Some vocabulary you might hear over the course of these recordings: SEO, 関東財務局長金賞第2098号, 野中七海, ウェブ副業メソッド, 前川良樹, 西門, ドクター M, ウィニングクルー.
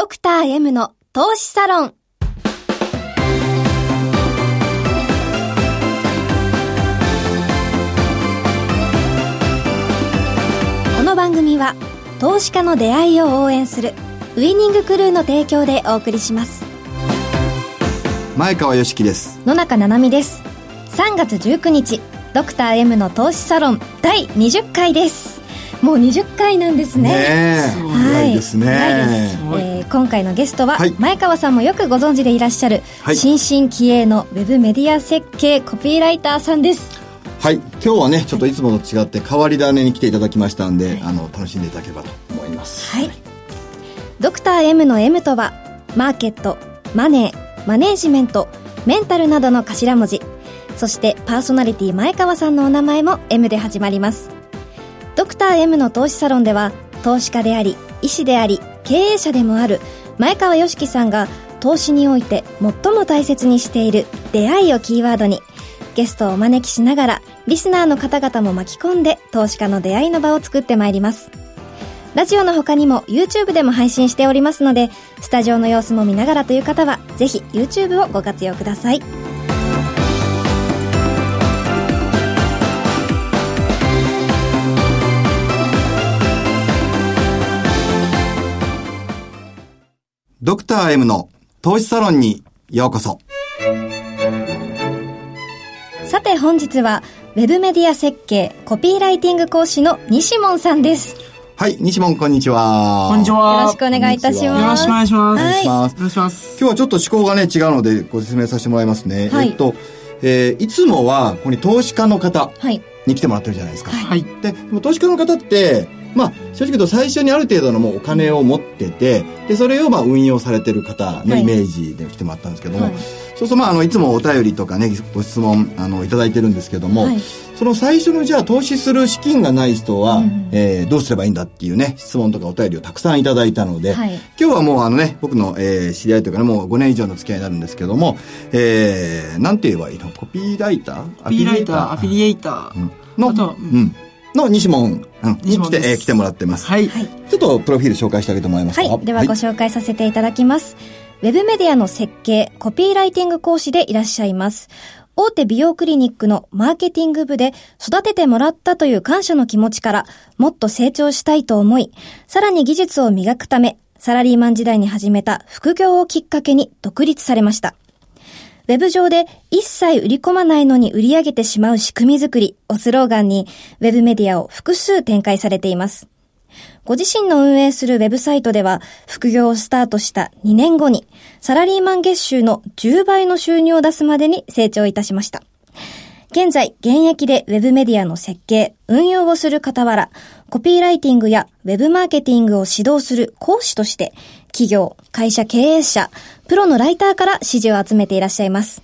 ドクター M の投資サロン。この番組は投資家の出会いを応援するウイニングクルーの提供でお送りします。前川良樹です。野中七海です。3月19日ドクター M の投資サロン第20回です。もう20回なんですね。はい、ですね、今回のゲストは、前川さんもよくご存知でいらっしゃる、新進気鋭のウェブメディア設計コピーライターさんです。はい、今日はねちょっといつもと違って変わり種に来ていただきましたんで、楽しんでいただければと思います。はい、ドクター M の M とはマーケット、マネー、マネージメント、メンタルなどの頭文字、そしてパーソナリティ前川さんのお名前も M で始まります。ドクター M の投資サロンでは、投資家であり医師であり経営者でもある前川良樹さんが投資において最も大切にしている出会いをキーワードに、ゲストをお招きしながらリスナーの方々も巻き込んで投資家の出会いの場を作ってまいります。ラジオの他にも YouTube でも配信しておりますので、スタジオの様子も見ながらという方はぜひ YouTube をご活用ください。ドクター M の投資サロンにようこそ。さて本日はウェブメディア設計コピーライティング講師の西門さんです。はい、西門こんにちは。こんにちは。よろしくお願いいたします。よろしくお願いします。はい、よろしくお願いします。今日はちょっと趣向がね違うのでご説明させてもらいますね。はい、いつもはここに投資家の方に来てもらってるじゃないですか。はい、でも投資家の方って正直言うと最初にある程度のもうお金を持ってて、でそれを運用されてる方のイメージで来てもらったんですけども、そうするといつもお便りとかねご質問いただいてるんですけども、その最初のじゃあ投資する資金がない人は、どうすればいいんだっていうね質問とかお便りをたくさんいただいたので、今日はもう僕の、知り合いというかねもう5年以上の付き合いになるんですけども、なんて言えばいいの、コピーライター、アフィリエイターとの西門に来てもらってます。はい、ちょっとプロフィール紹介してあげてもらえますか。はい、ではご紹介させていただきます。ウェブメディアの設計、コピーライティング講師でいらっしゃいます。大手美容クリニックのマーケティング部で育ててもらったという感謝の気持ちから、もっと成長したいと思い、さらに技術を磨くため、サラリーマン時代に始めた副業をきっかけに独立されました。ウェブ上で一切売り込まないのに売り上げてしまう仕組み作りをスローガンに、ウェブメディアを複数展開されています。ご自身の運営するウェブサイトでは、副業をスタートした2年後に、サラリーマン月収の10倍の収入を出すまでに成長いたしました。現在、現役でウェブメディアの設計、運用をする傍ら、コピーライティングやウェブマーケティングを指導する講師として、企業、会社経営者、プロのライターから支持を集めていらっしゃいます。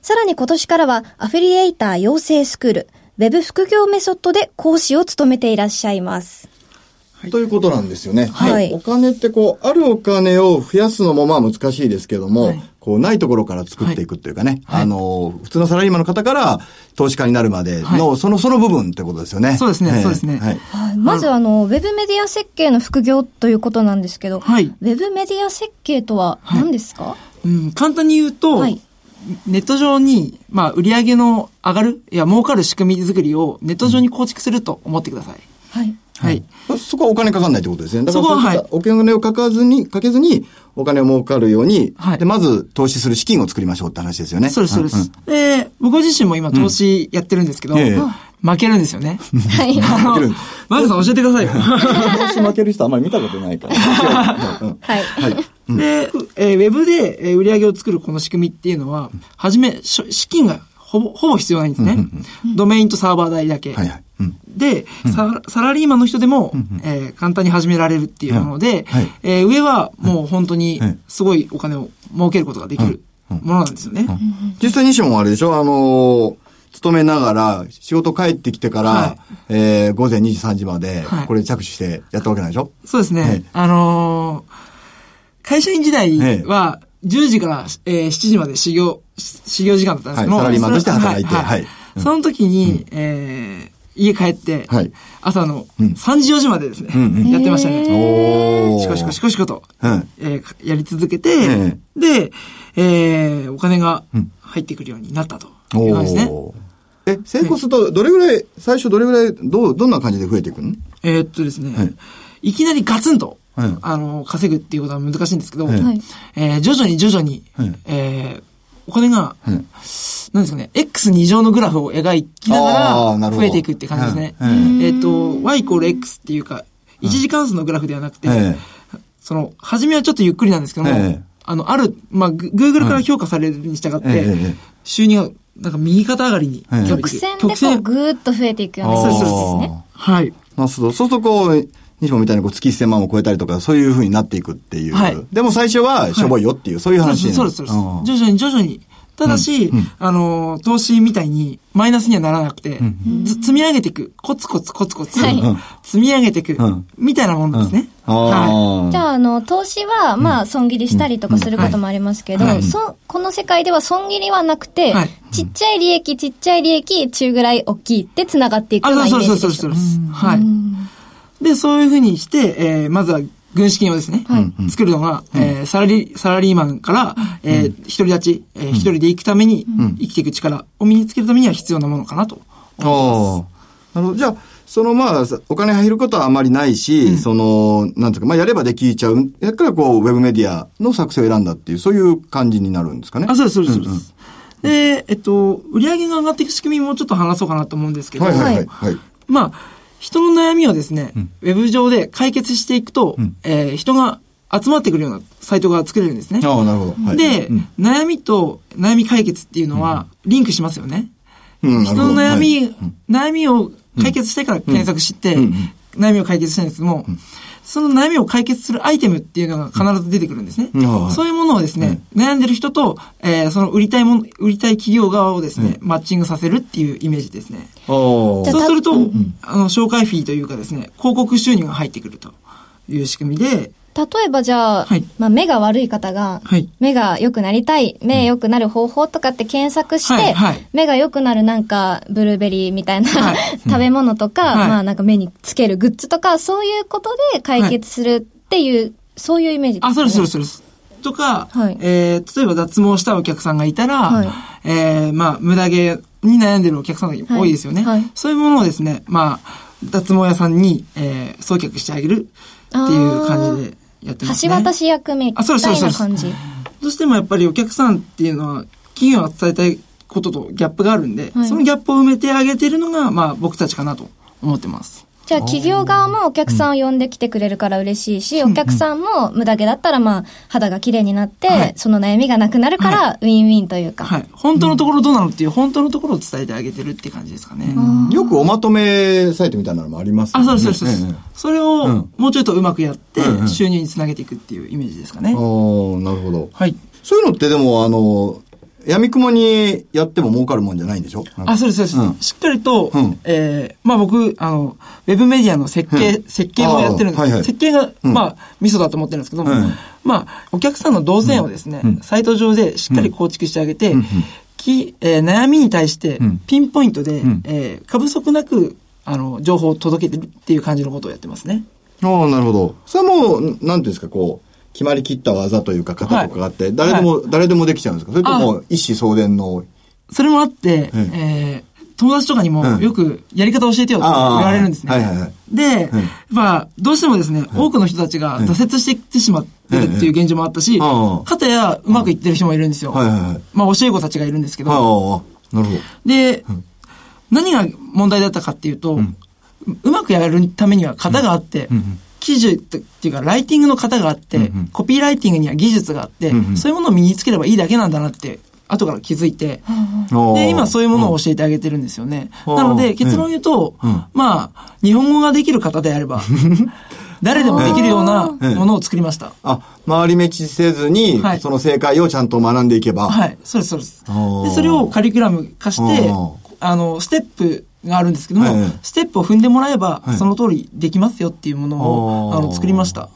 さらに今年からは、アフィリエイター養成スクール、ウェブ副業メソッドで講師を務めていらっしゃいます。ということなんですよね。はい、お金ってあるお金を増やすのも難しいですけども、ないところから作っていくっていうかね、普通のサラリーマンの方から投資家になるまでの、その部分ってことですよね。そうですね、そうですね。まずウェブメディア設計の副業ということなんですけど、ウェブメディア設計とは何ですか？簡単に言うと、ネット上に、売り上げの上がる、いや、儲かる仕組み作りをネット上に構築すると思ってください。そこはお金かかんないってことですね。だからお金をかけずにお金を儲かるように、でまず投資する資金を作りましょうって話ですよね。そうです、そうです。で、僕自身も今投資やってるんですけど、負けるんですよね。マイクさん教えてくださいよ。投資負ける人あんまり見たことないから。で、ウェブで売り上げを作るこの仕組みっていうのは、はじめ資金がほぼ必要ないんですね。ドメインとサーバー代だけ。で、サラリーマンの人でも、簡単に始められるっていうもので、上はもう本当にすごいお金を儲けることができるものなんですよね。実際西門はあれでしょ、勤めながら、仕事帰ってきてから、午前2時3時まで、これ着手してやったわけなんでしょ？そうですね。会社員時代は、10時から7時まで修行時間だったんですけど、サラリーマンとして働いて、その時に、家帰って、はい、朝の3時4時までですね、うん、やってましたね。シコシコシコシコと、やり続けて、で、お金が入ってくるようになったという感じですね。成功するとどれぐらい、はい、最初どれぐらい、どんな感じで増えていくの？ですね、はい、いきなりガツンと、はい、稼ぐっていうことは難しいんですけど、はい、徐々に徐々に、はい、お金が、はい、なんですかね、X2 乗のグラフを描きながら増えていくって感じですね。Y イコール X っていうか、1時間数のグラフではなくて、その、初めはちょっとゆっくりなんですけども、ある、まあ、Google から評価されるに従って、収入が、なんか右肩上がりに、曲線でこうぐーっと増えていくような感じですね。はい。なすど、そうするとこう、西本みたいにこう月1000万を超えたりとか、そういう風になっていくっていう。はい、でも最初はしょぼいよっていう、そういう話になる。そうです。徐々に徐々に。ただし、投資みたいにマイナスにはならなくて、積み上げていく。コツコツコツコツ。はい、積み上げていく。みたいなものですね。はい。じゃあ、投資は、まあ、損切りしたりとかすることもありますけど、この世界では損切りはなくて、ちっちゃい利益、ちっちゃい利益、中ぐらい大きいって繋がっていくようなイメージです。そうです。はい。で、そういうふうにして、まずは、軍資金をですね、作るのが、サラリーマンから、一人立ち、一人で生きていく力を身につけるためには必要なものかなと思います。じゃあ、お金入ることはあまりないし、なんていうか、やればできちゃう。だから、ウェブメディアの作成を選んだっていう、そういう感じになるんですかね。そうです。で、売り上げが上がっていく仕組みもちょっと話そうかなと思うんですけど、まあ、人の悩みをですね、ウェブ上で解決していくと、人が集まってくるようなサイトが作れるんですね。で、悩み解決っていうのはリンクしますよね。人の悩みを解決したいから検索して、悩みを解決したいんですけども、その悩みを解決するアイテムっていうのが必ず出てくるんですね。そういうものをですね、悩んでる人と、その売りたい企業側をですね、マッチングさせるっていうイメージですね。そうすると、紹介フィーというかですね、広告収入が入ってくるという仕組みで、例えばじゃあ、目が悪い方が、目が良くなりたい、目良くなる方法とかって検索して、目が良くなるなんか、ブルーベリーみたいな、食べ物とか、まあなんか目につけるグッズとか、そういうことで解決するっていう、そういうイメージですね。そうです。とか、例えば脱毛したお客さんがいたら、まあ無駄毛に悩んでるお客さんが多いですよね。そういうものをですね、まあ、脱毛屋さんに、送客してあげるっていう感じで、橋渡し役目みたいな感じ。どうしてもやっぱりお客さんっていうのは企業が伝えたいこととギャップがあるんで、そのギャップを埋めてあげてるのが、まあ僕たちかなと思ってます。じゃあ企業側もお客さんを呼んできてくれるから嬉しいし、お客さんも無駄毛だったらまあ肌が綺麗になって、その悩みがなくなるからウィンウィンというか。本当のところどうなのっていう本当のところを伝えてあげてるっていう感じですかね。よくおまとめサイトみたいなのもありますよね。そうです。それをもうちょっとうまくやって収入につなげていくっていうイメージですかね。なるほど。はい。そういうのってでも闇雲にやっても儲かるもんじゃないんでしょ？そうです。しっかりと、まあ僕、ウェブメディアの設計をやってるんです。設計が、まあ、ミソだと思ってるんですけども、まあ、お客さんの動線をですね、サイト上でしっかり構築してあげて、悩みに対してピンポイントで、過不足なく、情報を届けてるっていう感じのことをやってますね。なるほど。それも、なんていうんですか、決まりきった技というか型とかがあって、誰でもできちゃうんですか？それとも一子相伝の？それもあって、友達とかにもよくやり方教えてよって言われるんですね。で、まあ、どうしてもですね、多くの人たちが挫折してきてしまってるっていう現状もあったし、かたやうまくいってる人もいるんですよ。まあ、教え子たちがいるんですけど。で、何が問題だったかっていうと、うまくやるためには型があって、記事っていうかライティングの型があって、コピーライティングには技術があって、そういうものを身につければいいだけなんだなって後から気づいて、で今そういうものを教えてあげてるんですよね。なので結論言うと、まあ日本語ができる方であれば誰でもできるようなものを作りました。回り道せずに、その正解をちゃんと学んでいけば。そうです。でそれをカリキュラム化してステップがあるんですけども、ステップを踏んでもらえば、その通りできますよっていうものを作りました。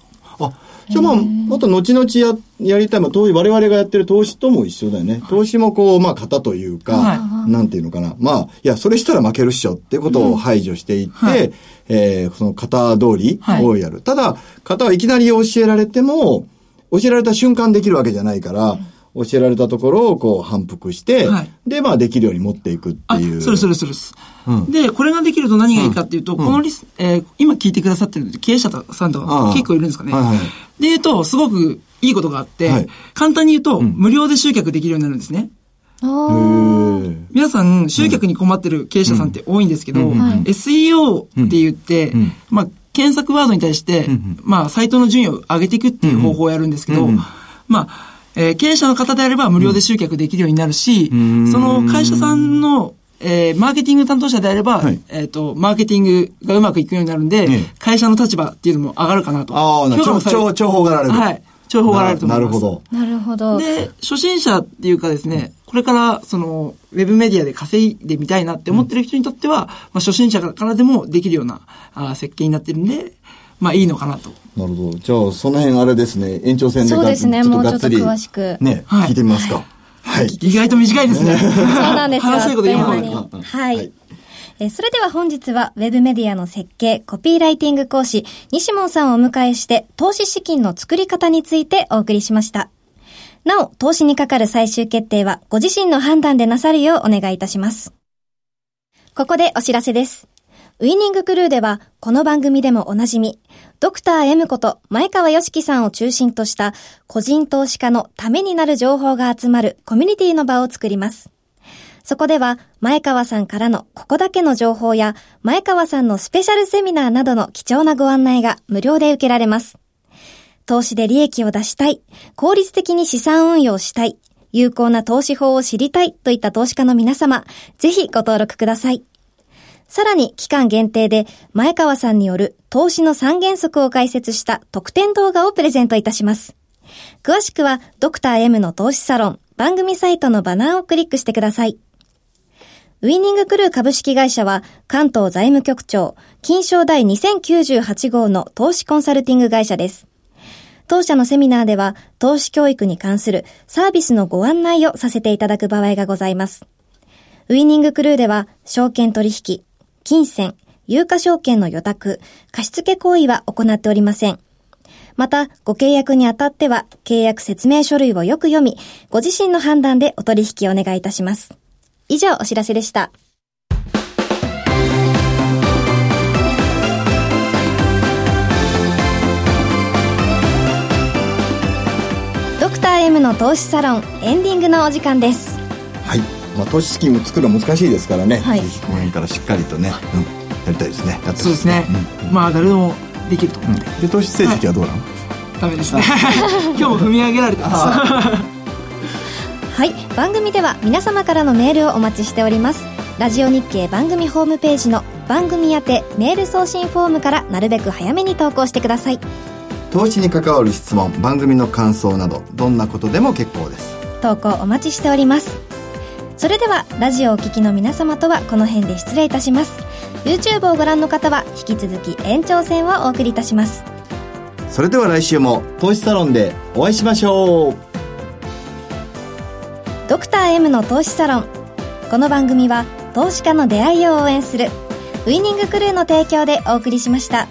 あ、じゃあまあ、また後々やりたい、まあ、我々がやってる投資とも一緒だよね。投資もこう、まあ、型というか、はい、なんていうのかな。まあ、いや、それしたら負けるっしょっていうことを排除していって、うんはいその型通りをやる。はい、ただ、型はいきなり教えられても、教えられた瞬間できるわけじゃないから、教えられたところをこう反復して、はい、で、まあできるように持っていくっていう。そうです、そうです、そうです。で、これができると何がいいかっていうと、うん、この今聞いてくださってる経営者さんとか結構いるんですかね。はいはい、で言うと、すごくいいことがあって、はい、簡単に言うと、うん、無料で集客できるようになるんですね。皆さん、集客に困ってる経営者さんって多いんですけど、うんうんはい、SEO って言って、うんうん、まあ検索ワードに対して、うん、まあサイトの順位を上げていくっていう方法をやるんですけど、うんうん、まあ、経営者の方であれば無料で集客できるようになるし、うん、その会社さんの、マーケティング担当者であれば、はい、マーケティングがうまくいくようになるんで、会社の立場っていうのも上がるかなと。ああ、重宝がられる。はい。重宝がられると思います。なるほど。で、初心者っていうかですね、これから、ウェブメディアで稼いでみたいなって思ってる人にとっては、うんまあ、初心者からでもできるような設計になってるんで、まあいいのかなと。なるほど。じゃあその辺あれですね、延長戦でそうですね、もうちょっと詳しくね、はい、聞いてみますか。はい。意外と短いですね。そうなんですよ。話したいこと今まで。はい。それでは本日はウェブメディアの設計、コピーライティング講師西門さんをお迎えして投資資金の作り方についてお送りしました。なお投資にかかる最終決定はご自身の判断でなさるようお願いいたします。ここでお知らせです。ウィニングクルーではこの番組でもおなじみドクター M こと前川義樹さんを中心とした個人投資家のためになる情報が集まるコミュニティの場を作ります。そこでは前川さんからのここだけの情報や前川さんのスペシャルセミナーなどの貴重なご案内が無料で受けられます。投資で利益を出したい、効率的に資産運用したい、有効な投資法を知りたいといった投資家の皆様、ぜひご登録ください。さらに期間限定で前川さんによる投資の3原則を解説した特典動画をプレゼントいたします。詳しくはドクター M の投資サロン番組サイトのバナーをクリックしてください。ウィニングクルー株式会社は関東財務局長金賞第2098号の投資コンサルティング会社です。当社のセミナーでは投資教育に関するサービスのご案内をさせていただく場合がございます。ウィニングクルーでは証券取引、金銭、有価証券の予託、貸付行為は行っておりません。また、ご契約にあたっては、契約説明書類をよく読み、ご自身の判断でお取引をお願いいたします。以上、お知らせでした。ドクター M の投資サロン、エンディングのお時間です。はい。まあ、投資資金も作るのは難しいですからね、はい、この辺からしっかりとね、うん、やりたいですね。やってそうですね、うん、まあ誰でもできると思って、うん、で投資成績はどうなの、はい、ダメですね今日も踏み上げられてますはい、番組では皆様からのメールをお待ちしております。ラジオ日経番組ホームページの番組宛てメール送信フォームからなるべく早めに投稿してください。投資に関わる質問、番組の感想などどんなことでも結構です。投稿お待ちしております。それではラジオをお聞きの皆様とはこの辺で失礼いたします。 YouTube をご覧の方は引き続き延長戦をお送りいたします。それでは来週も投資サロンでお会いしましょう。ドクター M の投資サロン、この番組は投資家の出会いを応援するウィニングクルーの提供でお送りしました。